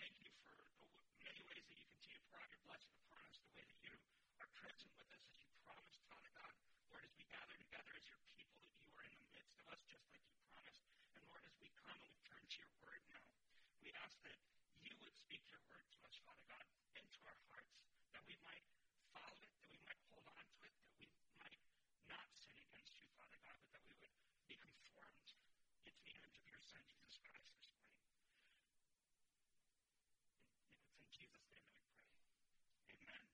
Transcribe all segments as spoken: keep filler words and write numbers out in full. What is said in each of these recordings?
thank you for the many ways that you continue to pour out your blessing upon us, the way that you are present with us, as you promised, Father God. Lord, as we gather together as your people, that you are in the midst of us, just like you promised. And Lord, as we come and we turn to your word now, we ask that you would speak your word to us, Father God, and to our hearts, that we might follow it, that we might hold on to it, that we might not sin against you, Father God, but that we would be conformed into the image of your Son, Jesus Christ, this morning. And it's in Jesus' name that we pray. Amen.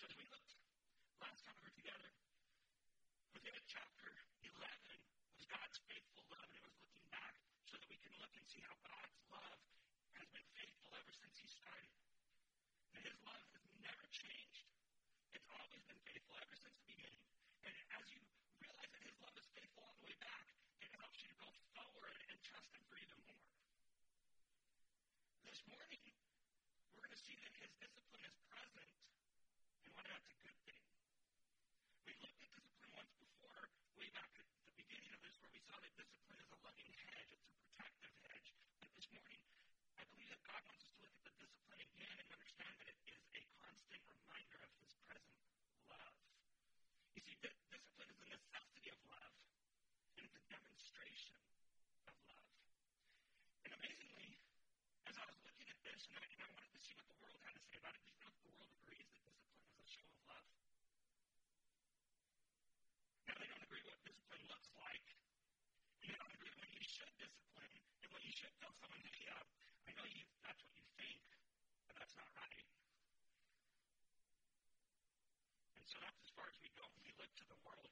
So as we looked last time we were together, Hosea chapter eleven was God's faithful love, and it was looking back so that we can look and see how God's love has been faithful ever since he started. And his love has never changed. It's always been faithful ever since the beginning. And as you realize that his love is faithful all the way back, it helps you to go forward and trust him for even more. This morning, we're going to see that his discipline is present, and why that's a good thing. We looked at discipline once before, way back at the beginning of this, where we saw that discipline is a loving hedge. It's a protective hedge. But this morning, I believe that God wants us to look at the discipline again and understand that it is a constant reminder of his present love. You see, di- discipline is a necessity of love, and it's a demonstration of love. And amazingly, as I was looking at this, and I, and I wanted to see what the world had to say about it, do you know if the world agrees that discipline is a show of love? Now, they don't agree what discipline looks like. You know, when you should discipline, and when you should tell someone, hey, uh, I know you, that's what you think, but that's not right. And so that's as far as we go when we look to the world.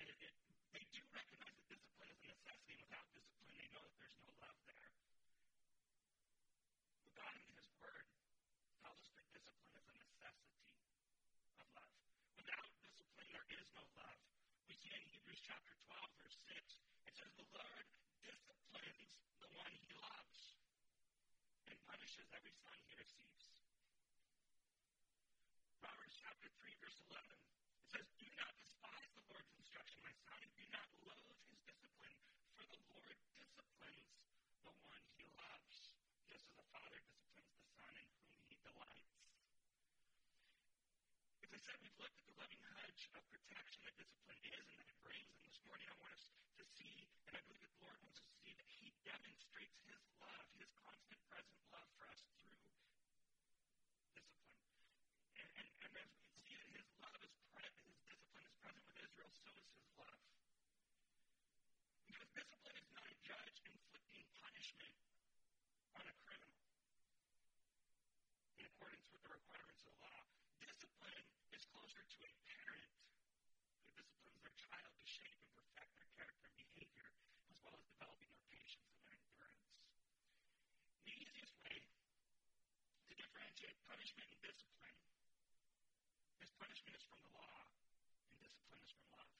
And it, it, they do recognize that discipline is a necessity, and without discipline, they know that there's no love there. But God in his word tells us that discipline is a necessity of love. Without discipline, there is no love. We see in Hebrews chapter twelve, verse six, it says, the Lord disciplines the one he loves and punishes every son he receives. Proverbs chapter three, verse eleven, it says, do not despise the Lord's instruction, my son, and do not loathe his discipline, for the Lord disciplines the one he loves, just as the father disciplines the son in whom he delights. As I said, we've looked at the loving hedge of protection that discipline is and that it brings, and this morning I want us to see, and I believe that the Lord wants us to see, that he demonstrates his love, his constant present love for us through discipline. And, and, and as we can see that his love is present, his discipline is present with Israel, so is his love. Because discipline is not a judge inflicting punishment on a criminal in accordance with the requirements of the law. Discipline is closer to a parent who disciplines their child to shape and perfect their character and behavior, as well as developing their patience and their endurance. The easiest way to differentiate punishment and discipline is punishment is from the law and discipline is from love.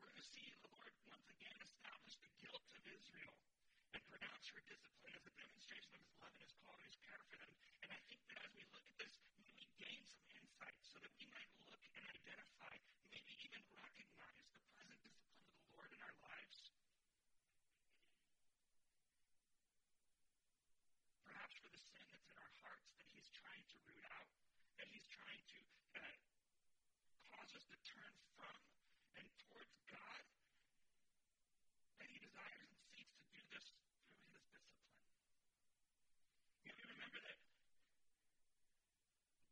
We're going to see the Lord once again establish the guilt of Israel and pronounce her discipline as a demonstration of his love and his call and his care for them. And I think that as we look at this, we gain some insight so that we might look and identify, maybe even recognize the present discipline of the Lord in our lives. Perhaps for the sin that's in our hearts that he's trying to root out, that he's trying to uh, cause us to turn from and towards God, that he desires and seeks to do this through his discipline. You know, we remember that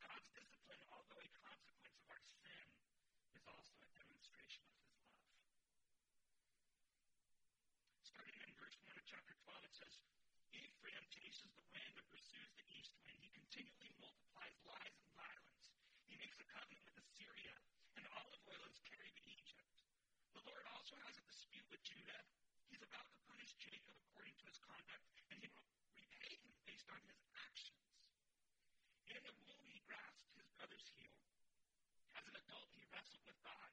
God's discipline, although a consequence of our sin, is also a demonstration of his love. Starting in verse one of chapter twelve, it says, Ephraim chases the wind and pursues the east wind. He continually multiplies lies and violence. He makes a covenant with Assyria, and olive oil is carried to Egypt. The Lord also has a dispute with Judah. He's about to punish Jacob according to his conduct, and he will repay him based on his actions. In the womb he grasped his brother's heel. As an adult he wrestled with God.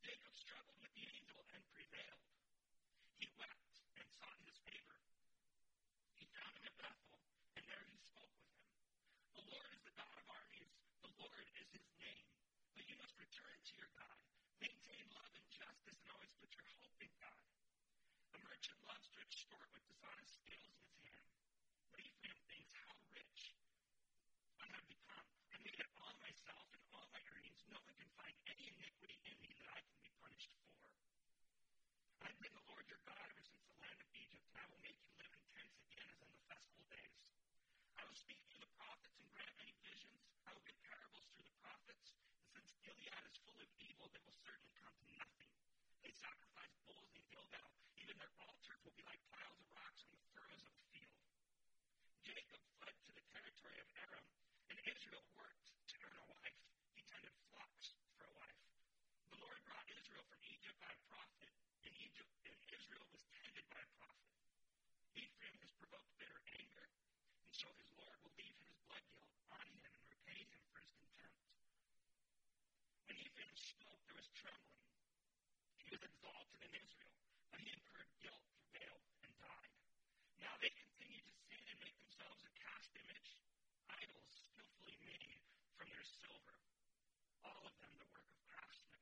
Jacob struggled with the angel and prevailed. He wept and sought his favor. He found him at Bethel, and there he spoke with him. The Lord is the God of armies. The Lord is his name. But you must return to your God. Maintain love and justice and Israel worked to earn a wife. He tended flocks for a wife. The Lord brought Israel from Egypt by a prophet, and Egypt and Israel was tended by a prophet. Ephraim has provoked bitter anger, and so his Lord will leave his blood guilt on him and repay him for his contempt. When Ephraim spoke, there was trembling. He was exalted in Israel, but he incurred guilt for Baal and died. Now they continue to sin and make themselves a cast image, idols skillfully made from their silver, all of them the work of craftsmen.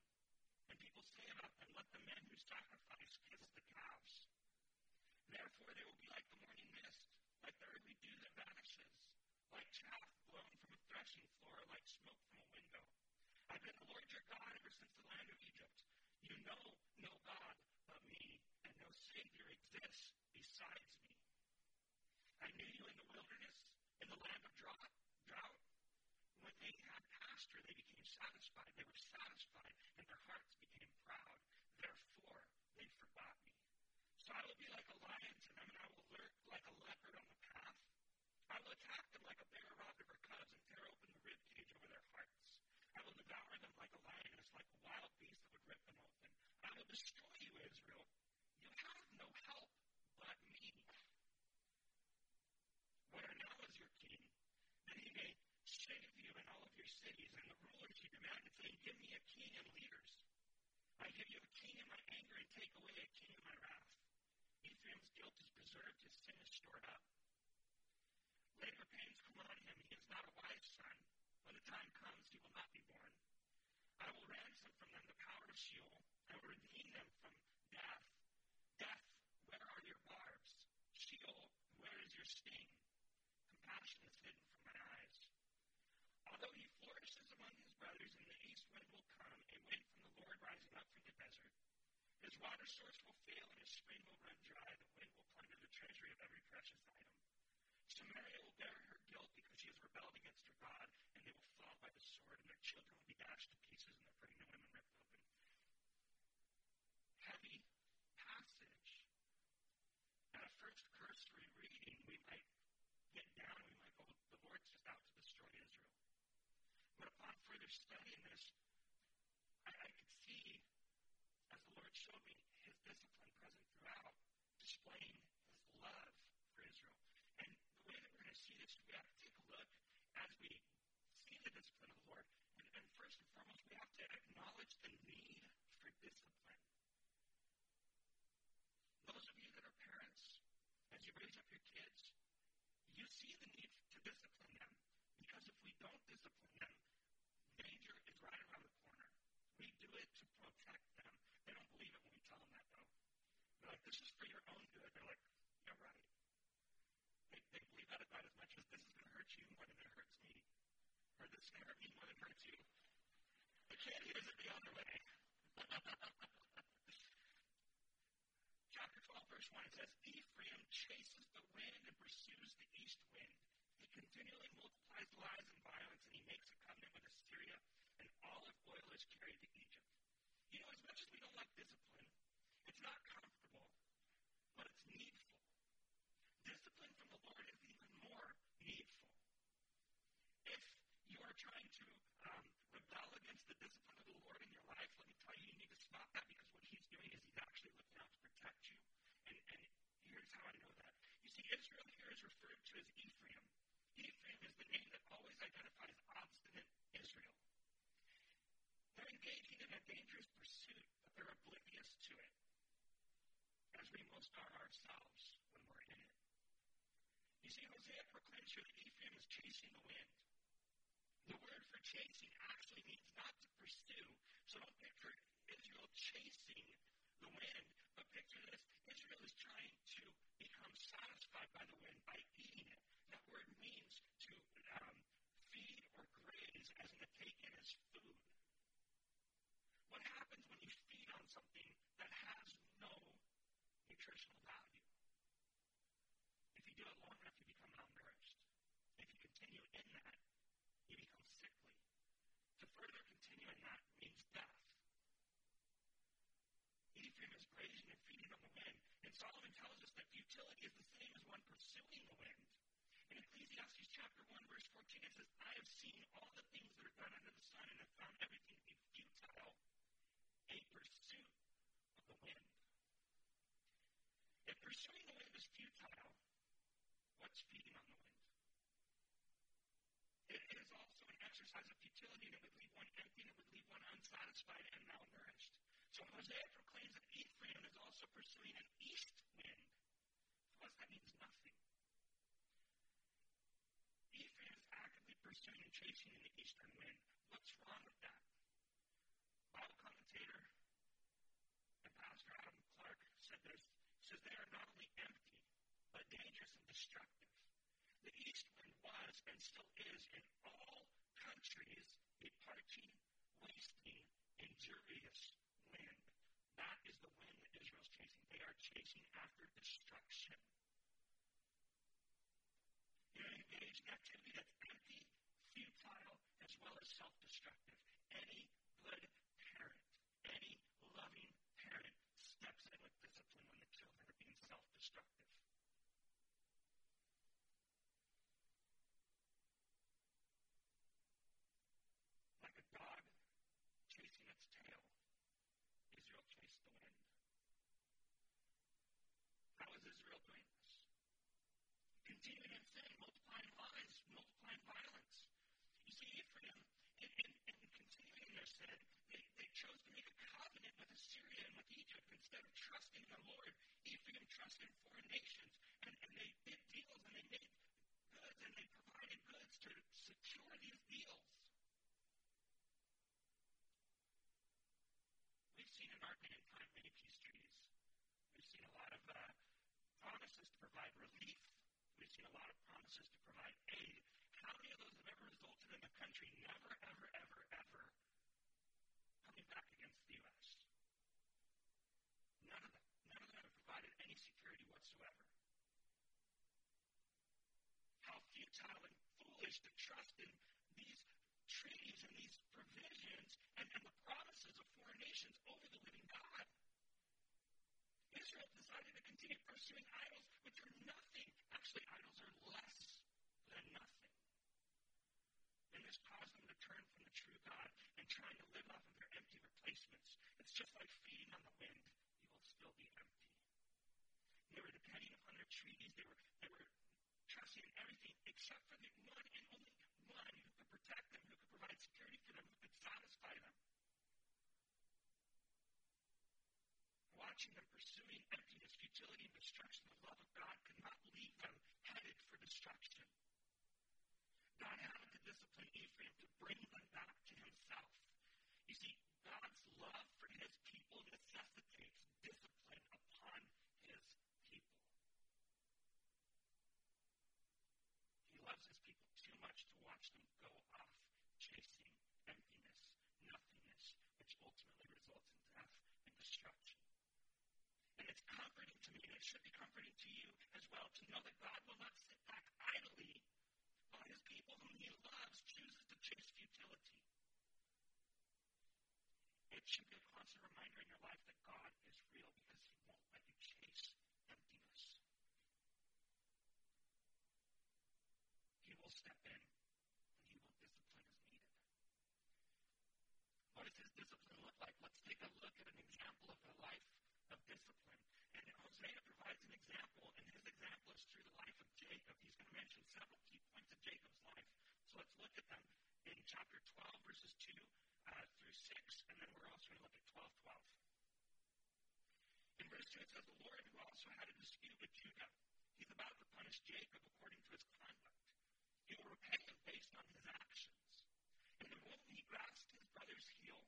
And people say about them, let the men who sacrifice kiss the calves. Therefore they will be like the morning mist, like the early dew that vanishes, like chaff blown from a threshing floor, like smoke from a window. I've been the Lord your God ever since the land of Egypt. You know no God but me, and no Savior exists besides me. I knew you in the wilderness, in the land of drought. When they had pasture, they became satisfied. They were satisfied, and their hearts became proud. Therefore, they forgot me. So I will be like a lion to them, and I will lurk like a leopard on the path. I will attack them like a bear robbed of her cubs, and tear open the ribcage over their hearts. I will devour them like a lioness, like a wild beast that would rip them open. I will destroy you, Israel. You have no help but me. Where now is your king, that he may save you in all of your cities, and the rulers you demanded, saying, give me a king and leaders. I give you a king in my anger, and take away a king in my wrath. Ephraim's guilt is preserved, his sin is stored up. Labor pains come on him, he is not a wise son. When the time comes, he will not be born. I will ransom from them the power of Sheol. I will redeem them from death. Death, where are your barbs? Sheol, where is your sting? Compassion is hidden from my eyes. Although he flourishes among his brothers, and the east wind will come, a wind from the Lord rising up from the desert. His water source will fail, and his spring will run dry. The wind will plunder the treasury of every precious item. Samaria will bear her guilt because she has rebelled against her God, and they will fall by the sword, and their children will be dashed to pieces, and their pregnant women ripped open. Heavy passage. At a first cursory reading, we might get down, we might go, the Lord's just out to destroy Israel. But upon further studying this, I, I could see, as the Lord showed me, his discipline present throughout, displaying his love for Israel. And the way that we're going to see this, we have to take a look as we see the discipline of the Lord. And, and first and foremost, we have to acknowledge the need for discipline. Those of you that are parents, as you raise up your kids, you see the need to discipline them. Because if we don't discipline them, danger is right around the corner. We do it to protect them. They don't believe it when we tell them that, though. They're like, this is for your own good. They're like, you're right. They, they believe that about as much as this is going to hurt you more than it hurts me. Or this is going to hurt me more than it hurts you. The kid hears it the other way. Chapter twelve, verse one, it says, Ephraim chases the wind and pursues the east wind. He continually multiplies lies and violence, and he makes a covenant with Assyria, and olive oil is carried to Egypt. You know, as much as we don't like discipline, it's not comfortable, but it's needful. Discipline from the Lord is even more needful. If you are trying to um, rebel against the discipline of the Lord in your life, let me tell you, you need to stop that, because what he's doing is he's actually looking out to protect you. And, and here's how I know that. You see, Israel here is referred to as Ephraim. Ephraim is the name that always identifies obstinate Israel. They're engaging in a dangerous pursuit, but they're oblivious to it, as we most are ourselves when we're in it. You see, Hosea proclaims here that Ephraim is chasing the wind. The word for chasing actually means not to pursue. So don't picture Israel chasing the wind, but picture this. Israel is trying to become satisfied by the wind by eating it. That word means to um, feed or graze, as in to take in as food. What happens when you feed on something that has no nutritional value? If you do it long enough, you become malnourished. If you continue in that, you become sickly. To further verse fourteen, it says, I have seen all the things that are done under the sun and have found everything to be futile, a pursuit of the wind. If pursuing the wind is futile, what's feeding on the wind? It is also an exercise of futility, and it would leave one empty, and it would leave one unsatisfied and malnourished. So Hosea proclaims that Ephraim is also pursuing an east wind. For us, that means nothing. Ephraim is actively pursuing and chasing in the eastern wind. What's wrong with that? Bible commentator and pastor Adam Clark said there's says they are not only empty, but dangerous and destructive. The east wind was and still is in all countries a parching, wasting, injurious wind. That is the wind that Israel's chasing. They are chasing after destruction. You're engaged in activity that's empty, futile, as well as self-destructive. Any good parent, any loving parent steps in with discipline when the children are being self-destructive. Like a dog chasing its tail, Israel chased the wind. How is Israel doing this? Continuing in sin, multiplying lies, multiplying violence. You see, Ephraim, in, in, in continuing in their sin, they, they chose to make a covenant with Assyria and with Egypt instead of trusting the Lord. Ephraim trusted foreign nations, and, and they did deals, and they made goods, and they provided goods to secure these deals. We've seen in our day and time many peace treaties. We've seen a lot of uh, promises to provide relief. We've seen a lot of promises to provide aid. How many of those have ever resulted in the country never, ever, ever, ever coming back against the U S? None of them. None of them have provided any security whatsoever. How futile and foolish to trust in these treaties and these provisions and, and the promises of foreign nations over the living God. Israel decided to continue pursuing idols which are nothing. Actually, idols are less than nothing. And this caused them to turn from the true God and trying to live off of their empty replacements. It's just like feeding on the wind. You will still be empty. They were depending upon their treaties. They were, they were trusting in everything except for the one and only one who could protect them, who could provide security for them, who could satisfy them. Watching them pursuing emptiness, futility, and destruction, the love of God could not leave them headed for destruction. God had to discipline Ephraim to bring them back to himself. You see, God's love for his people necessitates discipline upon his people. He loves his people too much to watch them go off chasing emptiness, nothingness, which ultimately results in death and destruction. And it's comforting to me, and it should be comforting to you as well, to know that God will not sit back idly while his people whom he loves chooses to chase futility. It should be a constant reminder in your life that God is real because he won't let you chase emptiness. He will step in, and he will discipline as needed. What does his discipline look like? Let's take a look at an example of a life of discipline. And Hosea provides an example, and his example is through the life of Jacob. He's going to mention several key points of Jacob's life. So let's look at them in chapter twelve, verses two uh, through six, and then we're also going to look at twelve twelve. In verse two, it says, the Lord who also had a dispute with Judah, he's about to punish Jacob according to his conduct. He will repay him based on his actions. In the womb, he grasped his brother's heel,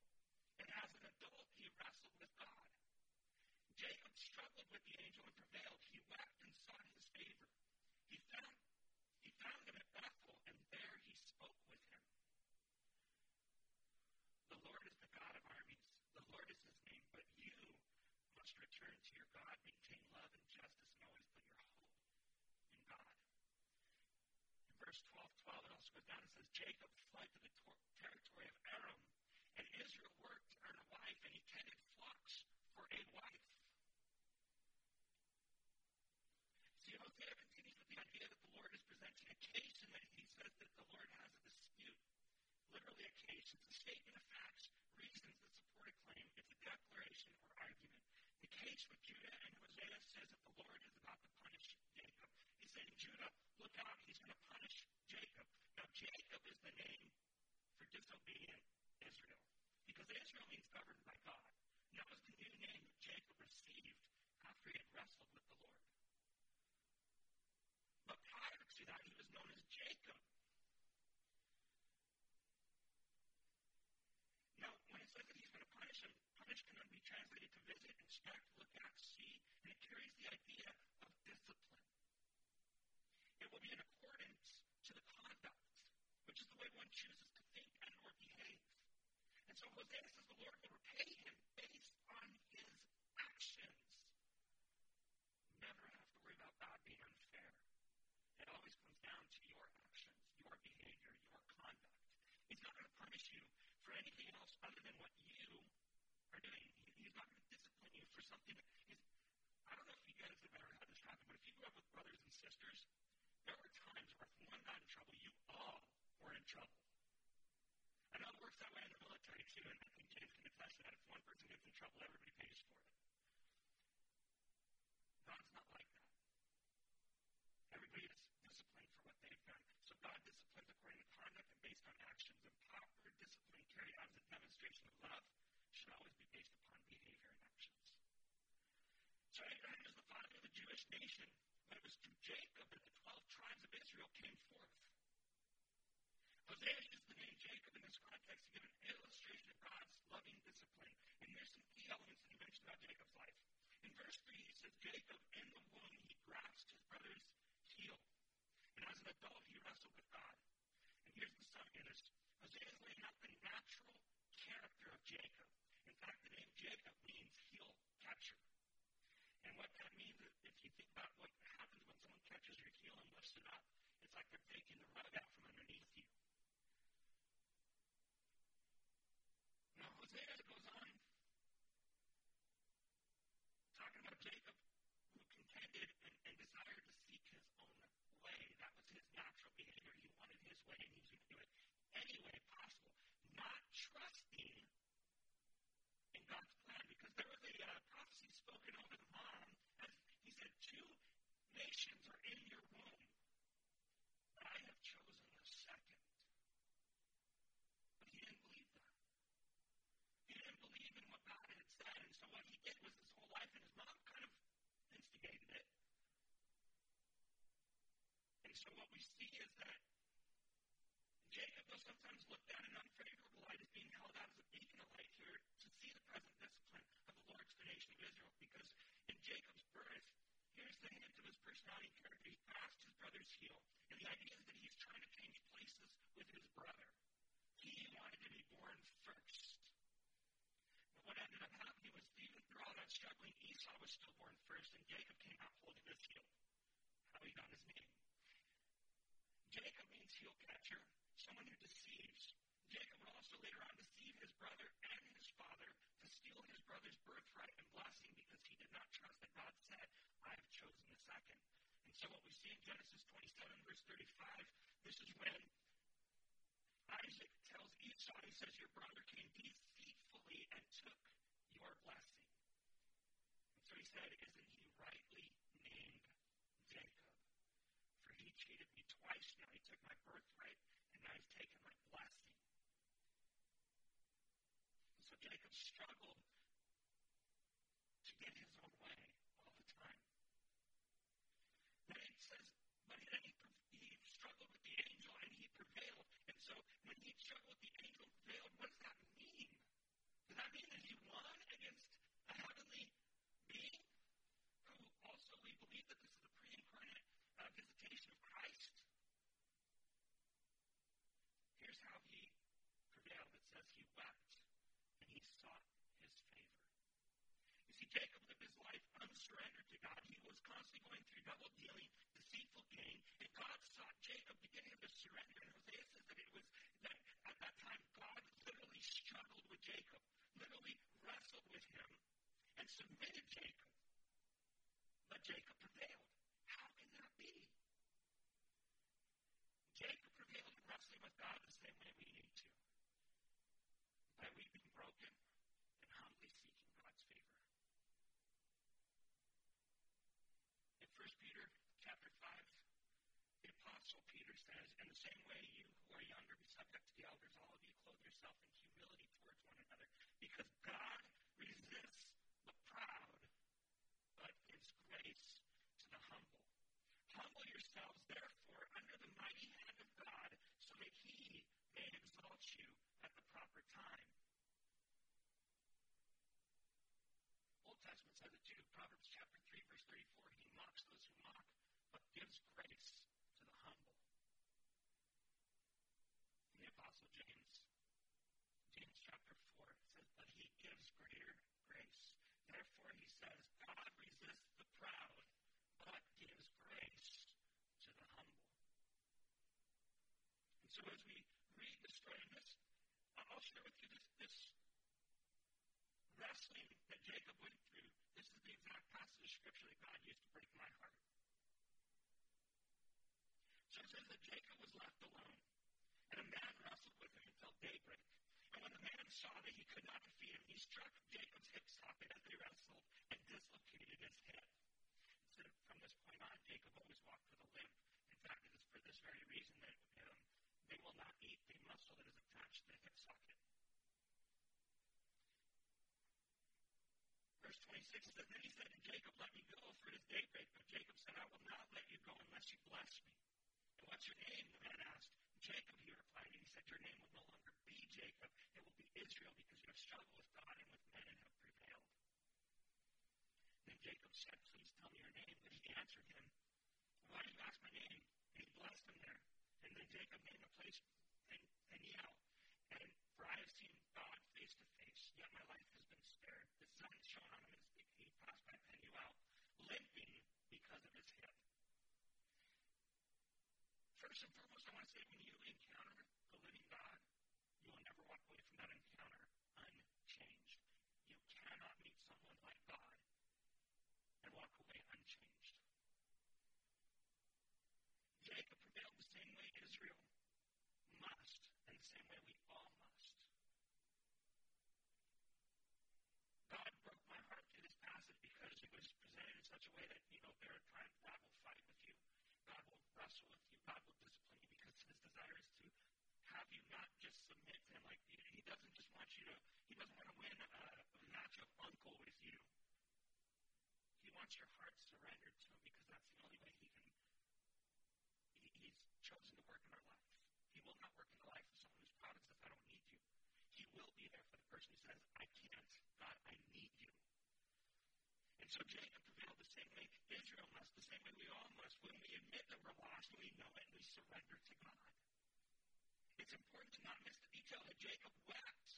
and as an adult, he wrestled with God. Jacob struggled with the angel and prevailed. He wept and sought his favor. He found, he found him at Bethel, and there he spoke with him. The Lord is the God of armies. The Lord is his name. But you must return to your God, maintain love and justice, and always put your hope in God. In verse twelve twelve, it also goes down and says, Jacob fled to the tor- territory of Aram, and Israel worked to earn a wife, and he tended flocks for a wife. See, Hosea continues with the idea that the Lord is presenting a case and that he says that the absence of statement of facts, reasons that support a claim, it's a declaration or argument. The case with Judah and Hosea says that the Lord is about to punish Jacob. He's saying, Judah, look out, he's going to punish Jacob. Now, Jacob is the name for disobedient Israel, because Israel means governed by God. And that was the new name that Jacob received after he had wrestled with the Lord. But prior to that, he was known as Jacob. Now, when it says that he's going to punish him, punish can then be translated to visit, inspect, look at, see, and it carries the idea of discipline. It will be in accordance to the conduct, which is the way one chooses to think and or behave. And so Hosea says the Lord will repay him based on his actions. Never have to worry about God being unfair. It always comes down to your actions, your behavior, your conduct. He's not going to punish you for anything else other than what you are doing. He, he's not going to discipline you for something that is, I don't know if you guys have ever had this happen, but if you grew up with brothers and sisters, there were times where if one got in trouble, you all were in trouble. I know it works that way in the military, too, and I think James can attest to that. If one person gets in trouble, everybody pays for it. God's not like that. Everybody is disciplined for what they've done. So God disciplines according to conduct and based on actions, and proper discipline carried out as a demonstration of love should always be based upon behavior and actions. So Abraham is the father of the Jewish nation, but it was through Jacob that the twelve tribes of Israel came forth. Hosea used the name Jacob in this context to give an illustration of God's loving discipline. And here's some key elements that he mentioned about Jacob's life. In verse three, he says, Jacob in the womb, he grasped his brother's heel. And as an adult, he wrestled with God. And here's the summary. Hosea is laying out the natural character of Jacob. In fact, the name Jacob means heel catcher. And what that means is, if you think about what happens when someone catches your heel and lifts it up, it's like they're taking the rug out from underneath you. Now, Hosea goes on talking about Jacob, who contended and, and desired to seek his own way. That was his natural behavior. He wanted his way, and he was going to do it any way possible, not trusting in God's plan. Because there was a uh, prophecy spoken over the mom, as he said, two nations are in your womb, but I have chosen the second. But he didn't believe that. He didn't believe in what God had said, and so what he did was his whole life, and his mom kind of instigated it. And so what we see is that Jacob, though sometimes looked at in an unfavorable light, is being held out as a beacon of light here to see the present discipline of the Lord to the nation of Israel. Because in Jacob's birth, here's the hint of his personality and character. He grasped his brother's heel. And the idea is that he's trying to change places with his brother. He wanted to be born first. But what ended up happening was, even through all that struggling, Esau was still born first, and Jacob came out holding his heel. How he got his name. Jacob means heel catcher, someone who deceives. Jacob would also later on deceive his brother and his father to steal his brother's birthright and blessing because he did not trust that God said, I have chosen the second. And so what we see in Genesis twenty-seven, verse thirty-five, this is when Isaac tells Esau, he says, your brother came deceitfully and took your blessing. And so he said, isn't he rightly named Jacob? For he cheated me twice, now he took my birthright, and now he's taken my blessing. And so Jacob struggled to get his own way all the time. Then it says, but then he, he struggled with the angel, and he prevailed. And so when he struggled with the angel and prevailed, what does that mean? Does that mean that he won against a heavenly being? Who also, we believe that this is the pre-incarnate uh, visitation of Christ. Here's how he prevailed. It says he wept, and he sought his favor. You see, Jacob lived his life unsurrendered to God. He was constantly going through double dealing, deceitful gain, and God sought Jacob to get him to surrender. And Hosea says that it was that at that time God literally struggled with Jacob, literally wrestled with him, and submitted Jacob. But Jacob prevailed. How can that be? Jacob prevailed in wrestling with God the same way we need to. same way you who are younger be subject to the elders, all of you clothe yourself in humility towards one another, because God resists the proud, but gives grace to the humble. Humble yourselves, therefore, under the mighty hand of God, so that he may exalt you at the proper time. Old Testament says it too. Proverbs chapter three, verse thirty-four, he mocks those who mock, but gives grace to the humble. And the Apostle James, James chapter four, says, but he gives greater grace. Therefore, he says, God resists the proud, but gives grace to the humble. And so as we read the story, and this, I'll share with you this, this wrestling that Jacob went through. This is the exact passage of Scripture that God used to break my heart. So it says that Jacob was left alone, and a man wrestled with him until daybreak. And when the man saw that he could not defeat him, he struck Jacob's hip socket as they wrestled and dislocated his hip. So from this point on, Jacob always walked with a limp. In fact, it is for this very reason that um, they will not eat the muscle that is attached to the hip socket. Verse twenty-six says, then he said to Jacob, let me go, for it is daybreak. But Jacob said, I will not let you go unless you bless me. And what's your name? The man asked. Jacob, he replied. And he said, your name will no longer be Jacob. It will be Israel, because you have struggled with God and with men and have prevailed. Then Jacob said, please tell me your name. But he answered him, why do you ask my name? And he blessed him there. And then Jacob named the place Peniel. And for I have seen God face to face, yet my life has been spared. The sun shone on him as he passed by Peniel, limping because of his hip. First and foremost, I want to say, when you encounter the living God, you will never walk away from that encounter unchanged. You cannot meet someone like God and walk away unchanged. Jacob prevailed the same way Israel must, and the same way we all must. God broke my heart through this passage because it was presented in such a way that, you know, there are times God will fight with you. God will wrestle with you. God will discipline you, because his desire is to have you not just submit to him. Like, he doesn't just want you to, he doesn't want to win a, a match of uncle with you. He wants your heart surrendered to him, because that's the only way he can, he, he's chosen to work in our life. He will not work in the life of someone who's proud and says, I don't need you. He will be there for the person who says, I can't, God, I need you. And so Jacob prevailed the same way Israel must, the same way we all must, when we admit that we're lost, when we know it, and we surrender to God. It's important to not miss the detail that Jacob wept.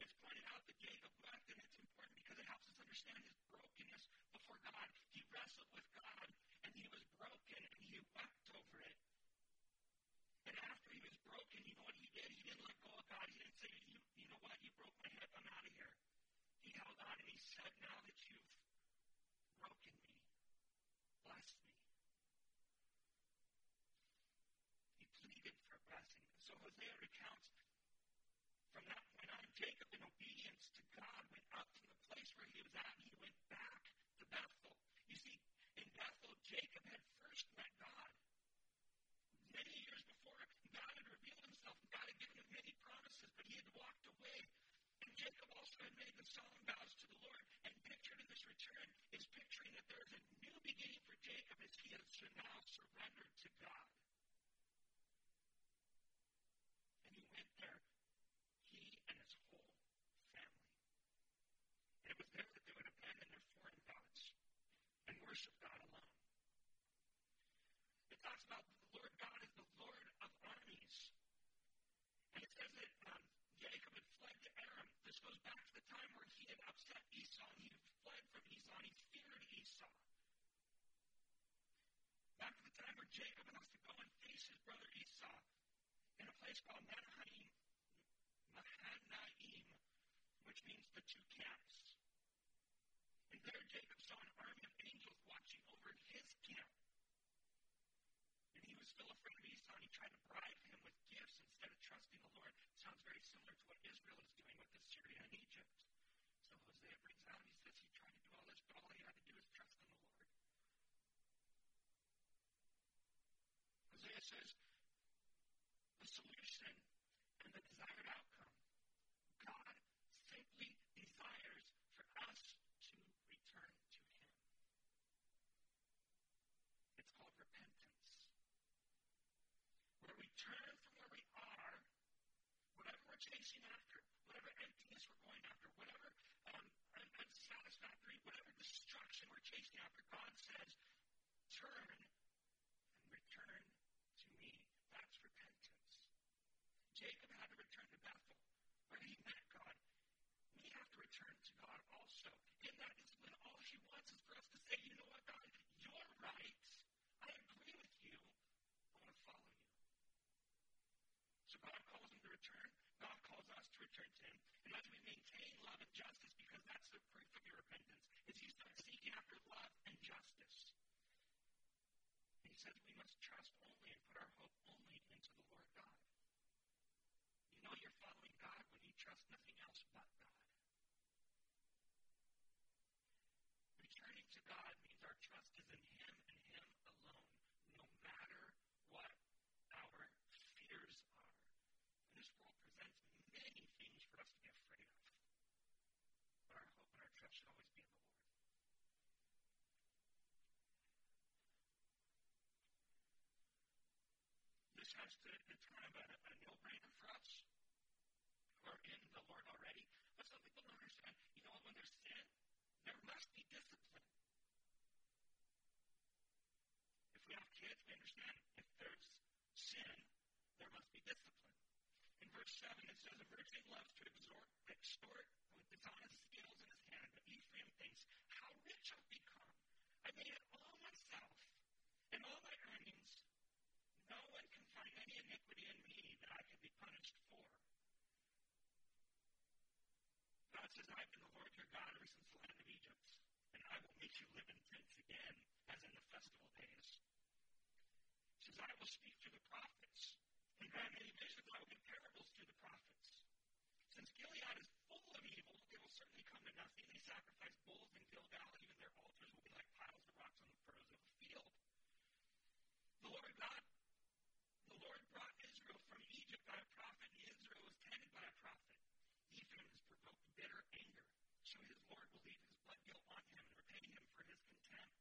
It's pointed out that Jacob wept, and it's important because it helps us understand his brokenness before God. He wrestled with God, and he was broken, and he wept over it. And after he was broken, you know what he did? He didn't let go of God. He didn't say, you, you know what, you broke my hip, I'm out of here. He held on and he said, now that you've broken me, bless me. He pleaded for a blessing. So Hosea recounts end and the desired outcome. God simply desires for us to return to Him. It's called repentance, where we turn from where we are, whatever we're chasing after, whatever emptiness we're going after, whatever um, unsatisfactory, whatever destruction we're chasing after. God says, turn and return to me. That's repentance. Jacob had to return to Bethel, where he met God. We have to return to God also. In that is when all He wants is for us to say, you know what, God, you're right. I agree with you. I want to follow you. So God calls him to return. God calls us to return to Him. And as we maintain love and justice, because that's the proof of your repentance, is you start seeking after love and justice. He says we must trust only and put our hope only into the Lord God. You know you're following God when you trust nothing else but God. Returning to God means our trust is in Him and Him alone, no matter what our fears are. And this world presents many things for us to be afraid of. But our hope and our trust should always be in the Lord. This has to be kind of a, a no-brainer for us who are in the Lord already. But some people don't understand, you know, when there's sin, there must be discipline. If we have kids, we understand if there's sin, there must be discipline. In verse seven, it says, a virgin loves to extort, extort with dishonest scales in his hand, but Ephraim thinks, how rich I've become. I made it all myself, and all my earnings. No one can find any iniquity in me that I can be punished for. God says, I've been the Lord your God ever since the land of Egypt, and I will make you live in tents again, as in the festival days. He says, I will speak through the prophets, and by many visions I will give parables through the prophets. Since Gilead is full of evil, it will certainly come to nothing. They sacrifice bulls in Gilgal, even their altars will be like piles of rocks on the furrows of a field. The Lord God The Lord brought Israel from Egypt by a prophet, and Israel was tended by a prophet. Ephraim has provoked bitter anger, so his Lord will leave his blood guilt on him and repay him for his contempt.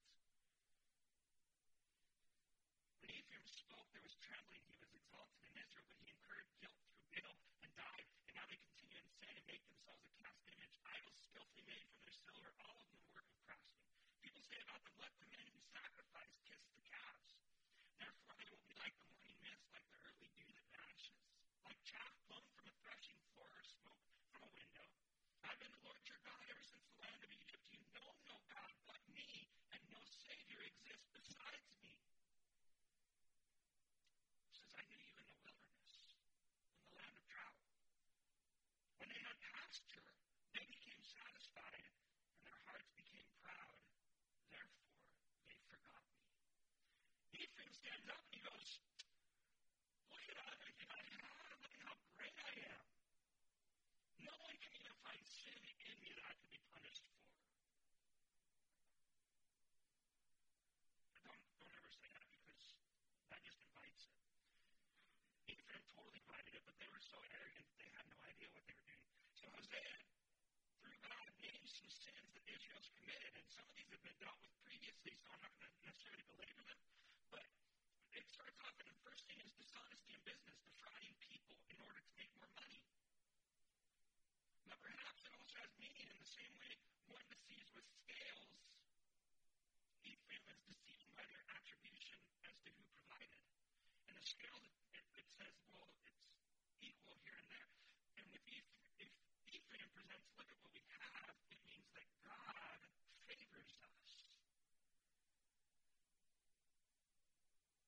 When Ephraim spoke, there was trembling. He was exalted in Israel, but he incurred guilt through Baal and died. And now they continue in sin and make themselves a cast image, idols skillfully made from their silver, all of them the work of craftsmen. People say about them, let the men who sacrifice kiss the calves. Therefore they will be like the morning mist, like the early dew that vanishes, like chaff blown from a threshing floor or smoke from a window. I've been the Lord your God ever since the land of Egypt. You know no God but me, and no Savior exists besides me. He says, I knew you in the wilderness, in the land of drought. When they had pasture, they became satisfied, and their hearts became proud. Therefore they forgot me. Ephraim stands up and he goes, look at everything I have, look at how great I am. No one can even find sin in me that I can be punished for. But don't, don't ever say that, because that just invites it. Ephraim totally invited it, but they were so arrogant that they had no idea what they were doing. So Hosea, through God, names some sins that Israel's committed, and some of these have been dealt with previously, so I'm not going to necessarily belabor them. But it starts off, and the first thing is dishonesty in business, defrauding people in order to make more money. Now, perhaps it also has meaning in the same way one deceives with scales. Ephraim is deceived by their attribution as to who provided. And the scales, it, it says, well, it's equal here and there. And if, if Ephraim presents, look at what we have, it means that God favors us.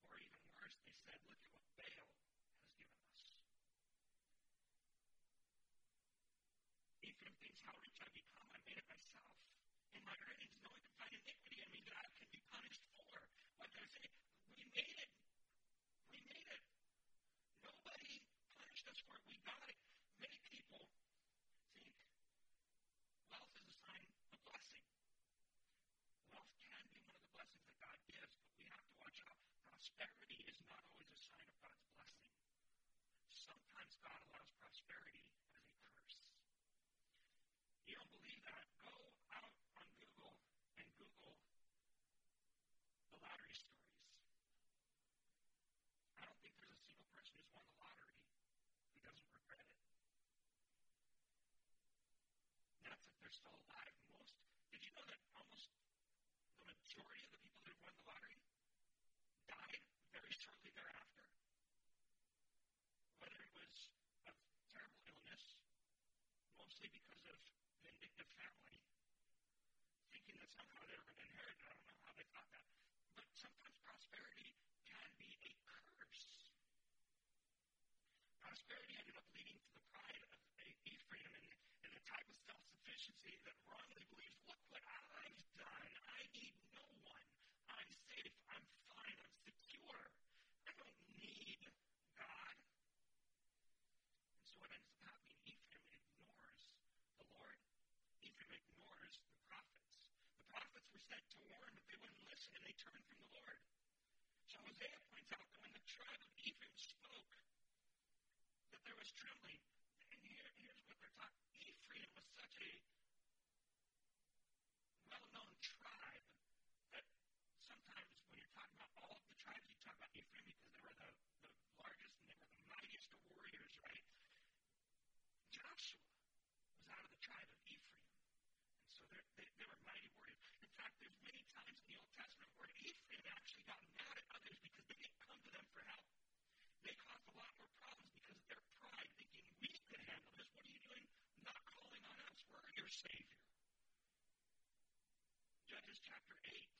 Or even worse, they said, look at what Baal has given us. Ephraim thinks, how rich I've become, I made it myself. In my earnings, no one can find iniquity in me that I can be punished for. What they're saying, we made it. We made it. Nobody punished us for it. We got it. Many people think wealth is a sign of blessing. Wealth can be one of the blessings that God gives, but we have to watch out. Prosperity is not always a sign of God's blessing. sometimes God allows prosperity as a curse. You don't believe that? Go out on Google and Google the lottery stories. I don't think there's a single person who's won the lottery who doesn't regret it. That's if they're still alive. Most, did you know that almost the majority of the people that won the lottery died very shortly thereafter? Whether it was a terrible illness, mostly because of vindictive family, thinking that somehow they were going to inherit, I don't know how they thought that. But sometimes prosperity can be a curse. Prosperity ended up leading to the pride of Ephraim and, and the type of self-sufficiency that wrongly believes, look what I've done. I need no one. I'm safe. I'm fine. I'm secure. I don't need God. And so what ends up happening, Ephraim ignores the Lord. Ephraim ignores the prophets. The prophets were sent to warn, but they wouldn't listen, and they turned from the Lord. So Hosea points out that when the tribe of Ephraim spoke, that there was trembling. And here, here's what they're taught. Ephraim was such a well-known tribe that sometimes when you're talking about all of the tribes, you talk about Ephraim because they were the, the largest and they were the mightiest of warriors, right? Joshua was out of the tribe of Ephraim. And so they, they were mighty warriors. In fact, there's many times in the Old Testament where Ephraim actually got mad at others because they didn't come to them for help. They caused a lot more problems because of their pride, thinking, we could handle this. What are you doing not calling on us? We're your Savior. Judges chapter eight.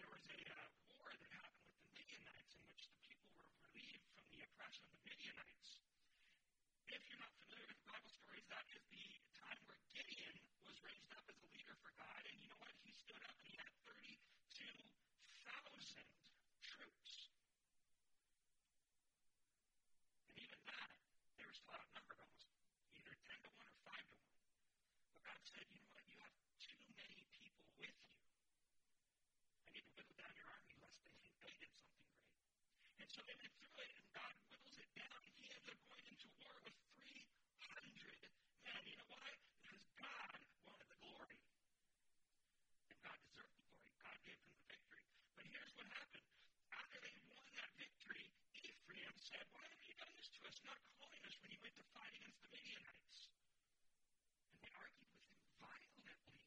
There was a uh, war that happened with the Midianites in which the people were relieved from the oppression of the Midianites. If you're not familiar with the Bible stories, that is the time where Gideon was raised up as a leader for God. And you know what? He stood up and he had thirty-two thousand troops. And even that, they were still outnumbered almost either ten to one or five to one. But God said, you know what, you have too many people with you. I need to whittle down your army lest they think they did something great. And so they went through it, and God whittles it down. He ends up going into war with three hundred men. You know why? Because God wanted the glory. And God deserved the glory. God gave them the victory. But here's what happened. After they won that victory, Ephraim said, why have you done this to us, not calling us when you went to fight against the Midianites? And they argued with him violently.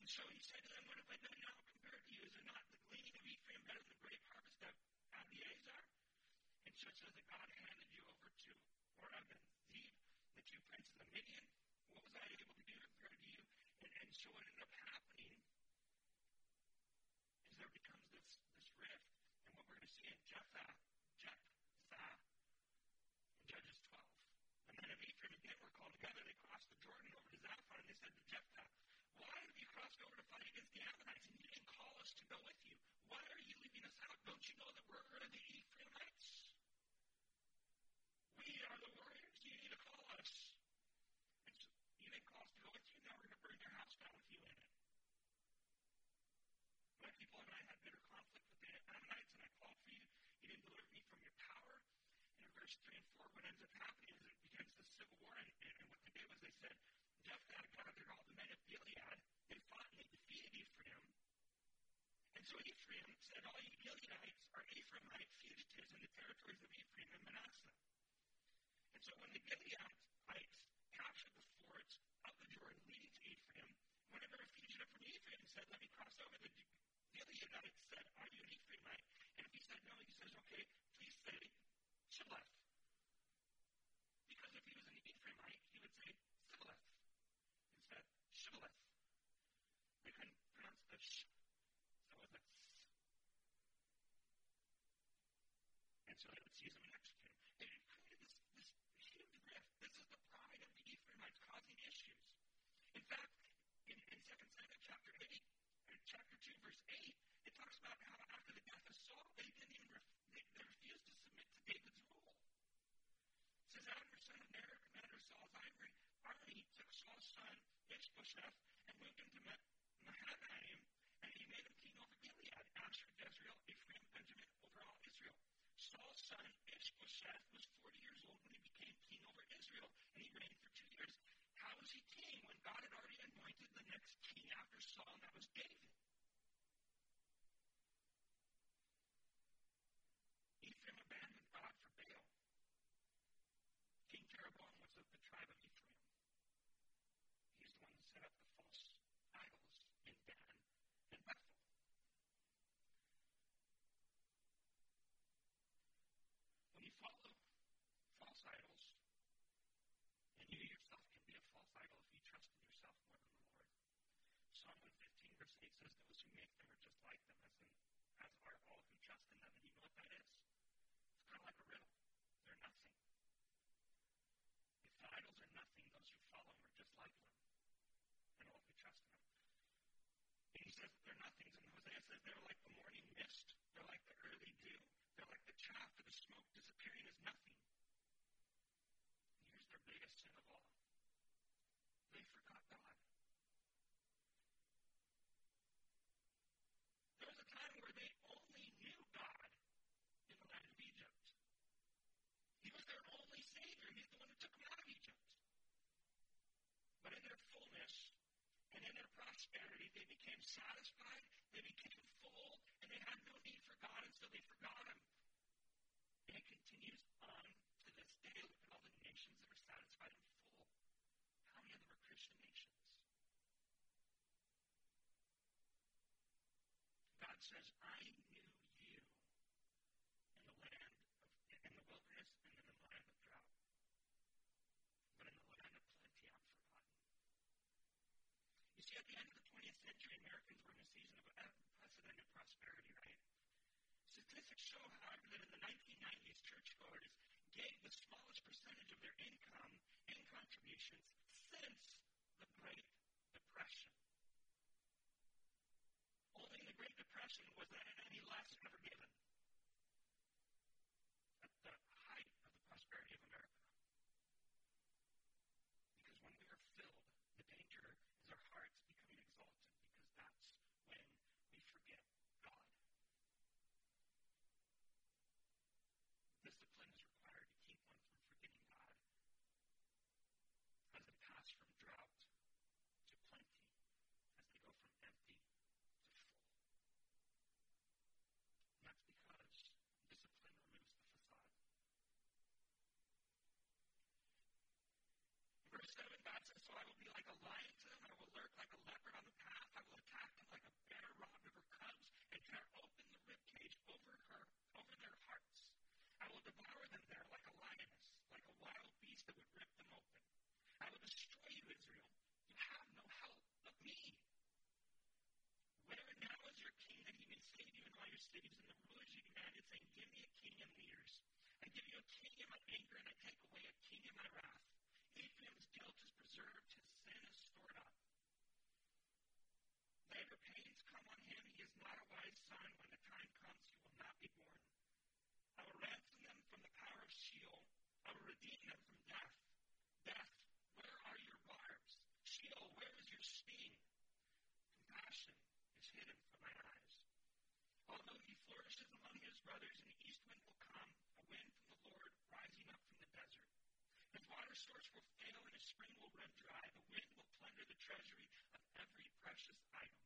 And so he said to them, what have I done now compared to you? Is it not the gleaning of Ephraim better than the great harvest of Abiezer? And so it says that God handed you over to Oreb and Zeeb, the two princes of Midian. What was I able to do compared to you? And, and so what ended up happening is there becomes this, this rift. And what we're going to see in Jephthah, Jephthah, in Judges twelve. The men of Ephraim again were called together. They crossed the Jordan over to Zaphon, and they said to Jephthah, why have you crossed over to fight against the Ammonites, and you didn't call us to go with you? Why are you leaving us out? Don't you know that we're the Ephraimites? We are the warriors. You need to call us. And so you didn't call us to go with you. Now we're going to burn your house down with you in it. My people and I had bitter conflict with the Ammonites, and I called for you. You didn't deliver me from your power. And in verse three and four, what ends up happening is it begins the civil war. And, and what they did was they said, Jephthah gathered all the men of Gilead. They fought and they defeated Ephraim. And so Ephraim said, all you Gileadites are Ephraimite fugitives in the territories of Ephraim and Manasseh. And so when the Gileadites captured the forts of the Jordan leading to Ephraim, whenever a fugitive from Ephraim said, let me cross over, the Gileadites said, are you an Ephraimite? And if he said no, he says, okay, please say Shibboleth. Because if he was an Ephraimite, he would say Shibboleth instead. Shibboleth. They couldn't pronounce the sh, so it was a s. And so they would seize him and execute him. And it created this, this huge rift. This is the pride of the Ephraimites causing issues. In fact, in, in Second Samuel chapter eight, chapter two, verse eight, it talks about how after the death of Saul, they didn't even ref, they, they refused to submit to David's rule. It says, Abner, son of Ner, commander of Saul's army, army took Saul's son, Ishbosheth, and moved him to Mahanaim, and he made him king over Gilead. Asher, says, I knew you in the land of, in the wilderness and in the land of drought, but in the land of plenty I'm forgotten. You see, at the end of the twentieth century, Americans were in a season of unprecedented prosperity, right? Statistics show, however, that in the nineteen nineties, churchgoers gave the smallest percentage of their income and contributions since the Great Depression. Only in the Great Depression was there any less ever given. At the height of the prosperity of America. Because when we are filled, the danger is our hearts becoming exalted, because that's when we forget God. Discipline is required to keep one from forgetting God as they pass from drought to plenty, as they go from empty to full. And that's because discipline removes the facade. Verse seven, God says, so I will be like a lion to them, I will lurk like a leopard on the path, I will attack them like a bear robbed of her cubs, and tear open the ribcage over her, over their hearts. I will devour them there like a lioness, like a wild beast that would rip them open. I will destroy you, Israel. You have no help but me. Where now is your king that he may save you in all your cities and the rulers you demanded, saying, give me a king and leaders. I give you a king in my anger, and I take away a king in my wrath. Ephraim's guilt is preserved, his sin is stored up. Labor pains come on him, he is not a wise son. When the time comes, he will not be born. I will ransom them from the power of Sheol. I will redeem them from death. Death, where are your barbs? Sheol, where is your sting? Compassion is hidden from my eyes. Although he flourishes among his brothers, an east wind will come, a wind from the Lord rising up from the desert. His water source will fail and his spring will run dry. The wind will plunder the treasury of every precious item.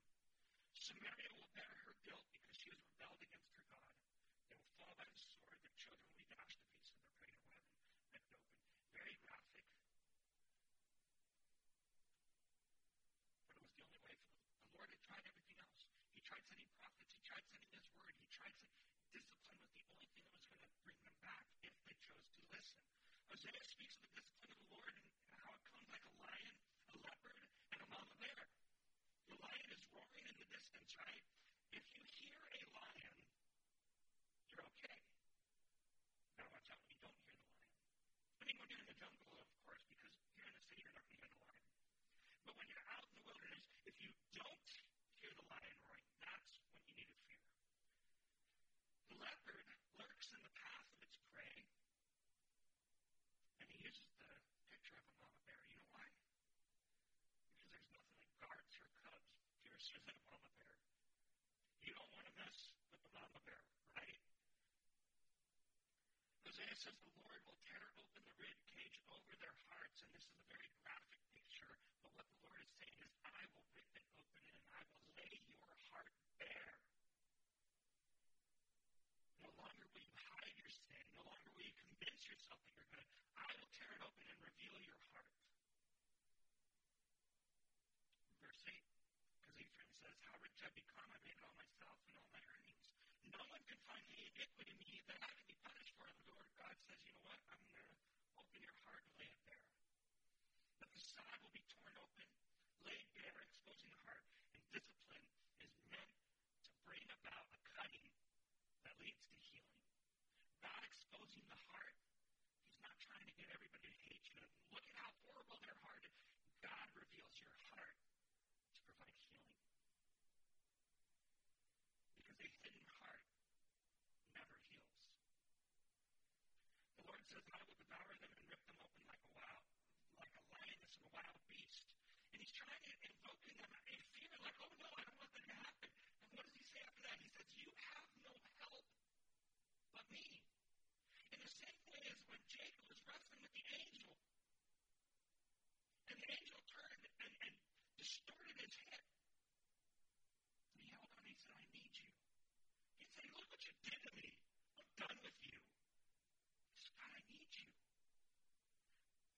Samaria will bear her guilt because she has rebelled against her God. They will fall by the sword, their children will be dashed to pieces, and their prey to weapon ripped open. Very graphic. But it was the only way for the, the Lord had tried everything else. He tried sending prophets, he tried sending his word, he tried sending discipline was the only thing that was going to bring them back if they chose to listen. Hosea speaks of the discipline of the Lord and how it comes like a lion, a leopard, and a mama bear. The lion is roaring in the distance, right? If you hear a lion, you're okay. Now watch out when you don't hear the lion. I mean, when you're in the jungle, of course, because here in the city, you're not going to hear the lion. But when you're out in the wilderness, if you don't hear the lion roaring, that's when you need to fear. The leopard lurks in the path of its prey, and he uses the picture of a mama bear. You know why? Because there's nothing that guards her cubs fiercer than a mama bear. You don't want to mess with the mama bear, right? Hosea says the Lord will tear open the rib cage over their hearts, and this is a very graphic picture, but what the Lord is saying is, I will rip it open and I will lay your heart bare. No longer will you hide your sin. No longer will you convince yourself that you're good. I will tear it open and reveal your heart. Verse eight. Because Ephraim says, how rich I become, I made it all myself and all my earnings. No one can find any iniquity in me that I can be punished for. And the Lord God says, you know what? I'm going to open your heart and lay it bare. The facade will be torn open, laid bare, exposing the heart. And discipline is meant to bring about a cutting that leads to healing. God exposing the heart. He's not trying to get everybody to hate you. Look at how horrible their heart is. God reveals your heart. To provide healing. Because a hidden heart never heals. The Lord says, I will devour them and rip them open like a wild, like a lioness and a wild beast. And he's trying to invoke in them a fear, like, oh no, I don't want that to happen. And what does he say after that? He says, you have no help but me. In the same way as when Jacob was wrestling with the angel, and the angel turned and, and distorted his head. And he held on and he said, I need you. He said, look what you did to me. I'm done with you. He said, God, I need you.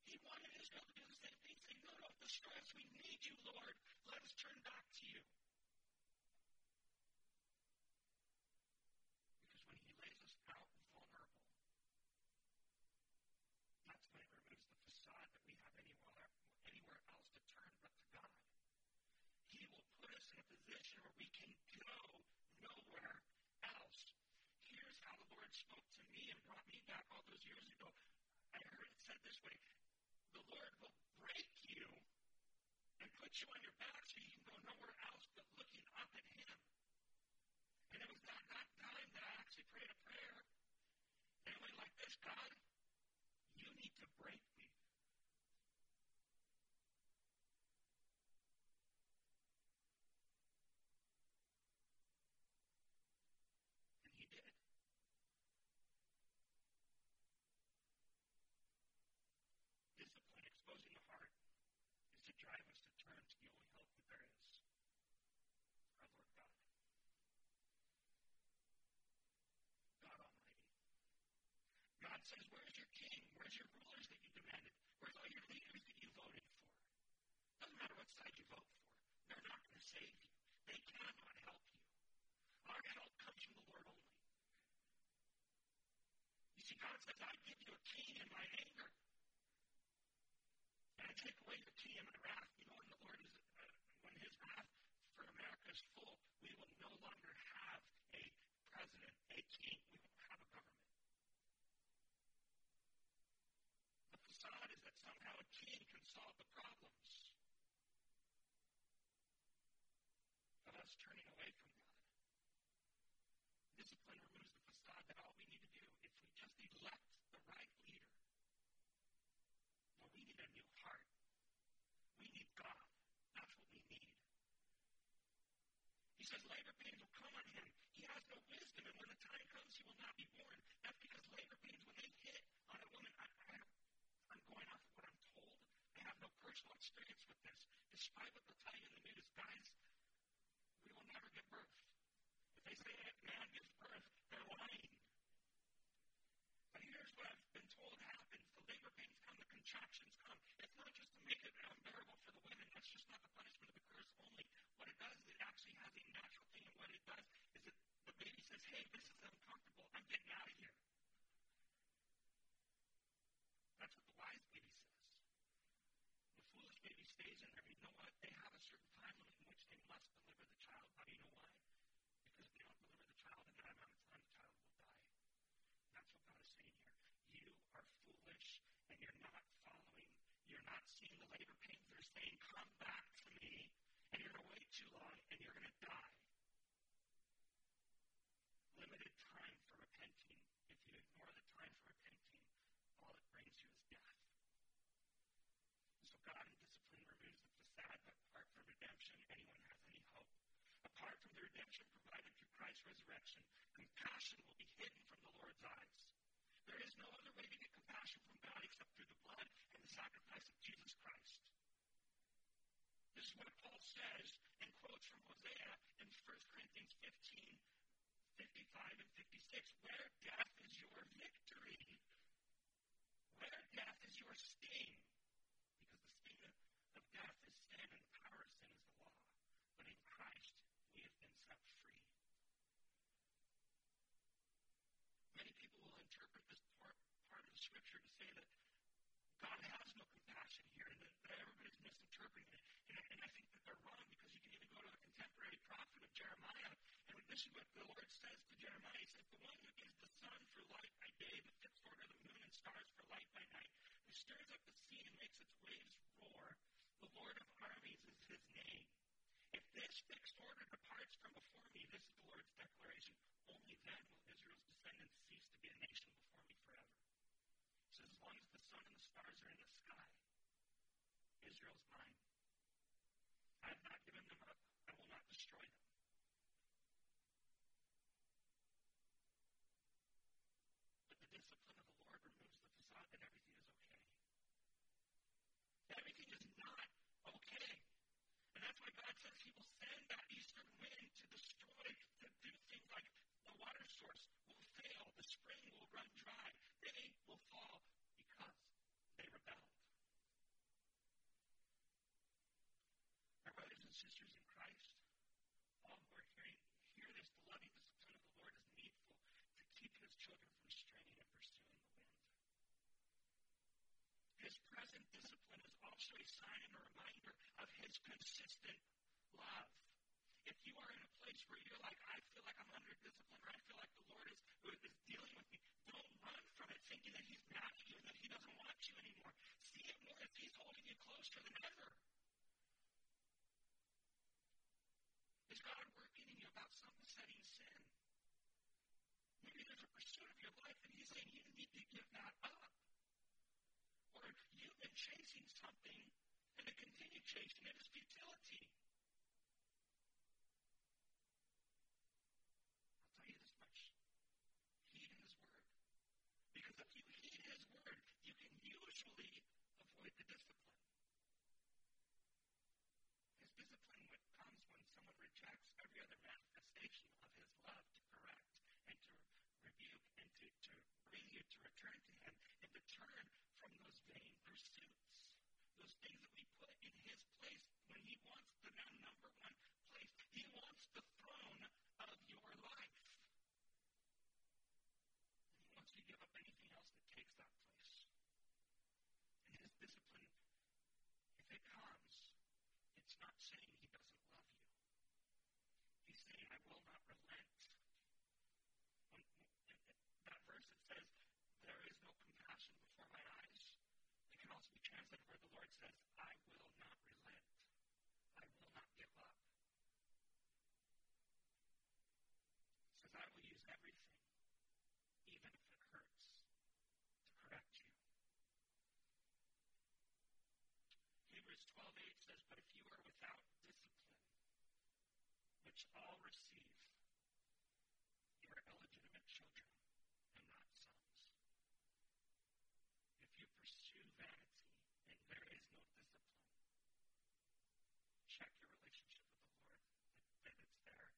He wanted Israel to do the same thing. He said, no, don't destroy us. We need you, Lord. Let us turn back to you. put you on your back so you can go nowhere else but looking up at him. And it was that, that time that I actually prayed a prayer. And it went like this: God, you need to break me. Drive us to turn to the only help that there is, our Lord God. God Almighty. God says, where's your king? Where's your rulers that you demanded? Where's all your leaders that you voted for? Doesn't matter what side you vote for. They're not going to save you. They cannot help you. Our help comes from the Lord only. You see, God says, I give you a king in my anger. And I take away your key and my wrath. You know, when the Lord is, uh, when his wrath for America is full, we will no longer have a president, a king. We won't have a government. The facade is that somehow a king can solve the problems of us turning away from God. Discipline removes the facade that all we need to do, if we just elect the right leader, well, we need a new heart. We need God. That's what we need. He says labor pains will come on him. He has no wisdom, and when the time comes, he will not be born. That's because labor pains, when they hit on a woman, I, I, I'm going off of what I'm told. I have no personal experience with this. Despite what they'll tell you in the news, guys, we will never give birth. If they say that man gives birth, they're lying. But here's what I've been told happens. The labor pains come, the contractions come. It's not just to make it unbearable for the women. That's just not the punishment of the curse only. What it does is it actually has a natural thing, and what it does is it, the baby says, hey, this is uncomfortable. I'm getting out of here. That's what the wise baby says. The foolish baby stays in there. You know what? They have a certain time limit in which they must deliver the child. How do you know why? Because if they don't deliver the child in that amount of time, the child will die. That's what God is saying here. You are foolish, and you're not following. You're not seeing the labor pains. They're saying, come back to me, and you're going to wait too long, and you're going to die. Limited time for repenting. If you ignore the time for repenting, all it brings you is death. So God in discipline removes the facade, but apart from redemption, anyone has any hope. Apart from the redemption provided through Christ's resurrection, compassion will be hidden from the Lord's eyes. There is no other way to get compassion from God except through the blood and the sacrifice of Jesus Christ. This is what Paul says and quotes from Hosea in First Corinthians fifteen, fifty-five and fifty-six. Where death is your victory? Where death is your sting? Because the sting of death is sin, and the power of sin is the law. But in Christ, we have been set free. Many people will interpret this part, part of the scripture to say that God has no compassion here, and that, that everybody's misinterpreting it. And, and I think that they're wrong, because you can even go to the contemporary prophet of Jeremiah, and this is what the Lord says to Jeremiah. He says, the one who gives the sun for light by day, the fixed order of the moon and stars for light by night, who stirs up the sea and makes its waves roar, the Lord of armies is his name. If this fixed order departs from before me, this is the Lord's declaration, only then will Israel's descendants cease to be a nation before me forever. So as long as the sun and the stars are in the sky, Israel's mine. I have not given them up. I will not destroy them. But the discipline of the Lord removes the facade that everything is okay. Everything is not okay. And that's why God says he will send that eastern wind to destroy, to do things like the water source will fail, the spring will run dry, they will fall because they rebelled. Our brothers and sisters in Christ, all who are hearing, hear this, the loving discipline of the Lord is needful to keep his children from straying and pursuing the wind. His present discipline is also a sign and a reminder of his consistent love. If you are in a place where you're like, I feel like I'm under discipline, or I feel like the Lord is, is dealing with me, don't run from it thinking that he's mad at you and that he doesn't want you anymore. See it more as he's holding you closer than ever. He's saying you need to give that up. Or you've been chasing something and to continue chasing it is futility. I'll tell you this much. Heed his word. Because if you heed his word, you can usually avoid the discipline. His discipline comes when someone rejects every other manifestation of his love to correct and to rebuke and to, to bring you to return to him and to turn from those vain pursuits. Those things that we put in his place when he wants the number one place. He wants the throne of your life. And he wants you to give up anything else that takes that place. And his discipline, if it comes, it's not saying he doesn't love you. He's saying, I will not relent. When, that verse that says, there is no compassion before my eyes, it can also be translated where the Lord says, I will not relent. I will not give up. He says, I will use everything, even if it hurts, to correct you. Hebrews twelve eight says, but if you are without discipline, which all receive, you are illegitimate children and not sons. If you pursue vanity and there is no discipline, check your relationship with the Lord, that, that it's there.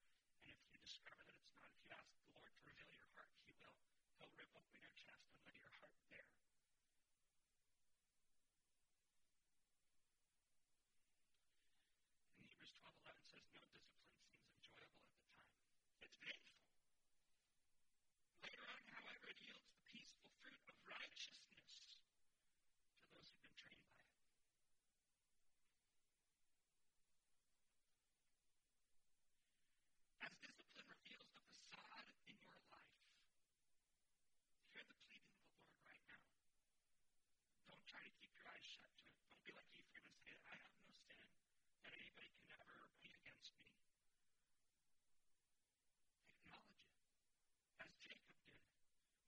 And if you discover that it's not, if you ask the Lord to reveal your heart, he will. He'll rip open your chest and lay your heart bare. And Hebrews twelve eleven says, no discipline seems enjoyable at the time. It's painful. Later on, however, it yields the peaceful fruit of righteousness to those who've been trained by it. As discipline reveals the facade in your life, hear the pleading of the Lord right now. Don't try to keep your eyes shut to it. Don't be like Ephraim and say, I have no sin that anybody can ever be against me. Acknowledge it. As Jacob did,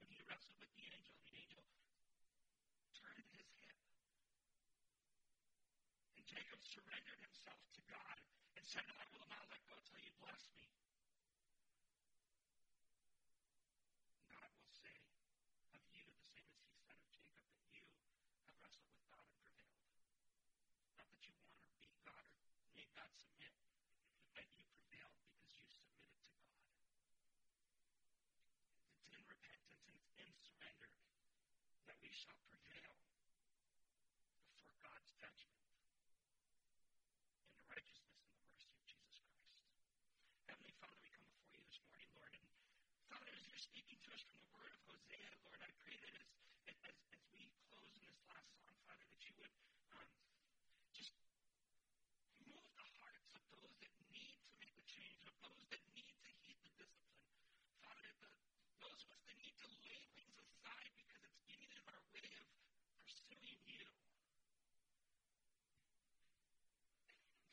when he wrestled with the angel, the angel turned his hip. And Jacob surrendered himself to God and said, I will not let go till you bless me. God will say of you the same as he said of Jacob, that you have wrestled with God and prevailed. Not that you want to beat God or made God submit, but that you prevailed because you submitted to God. It's in repentance and it's in surrender that we shall prevail before God's judgment in the righteousness and the mercy of Jesus Christ. Heavenly Father, we come before you this morning, Lord, and Father, as you're speaking to us from the word of Hosea, Lord, I pray that as, as, as we close in this last song, Father, that you would um, just move the hearts of those that need to make the change, of those that need to heed the discipline. Father, the those of us that need to lay things aside because it's getting in our way of pursuing you.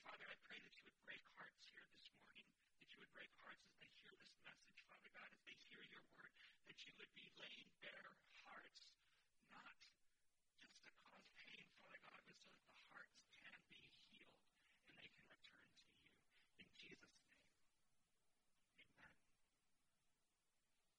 Father, I pray that you would break hearts here this morning, that you would break hearts as they hear this message, Father God, as they hear your word, that you would be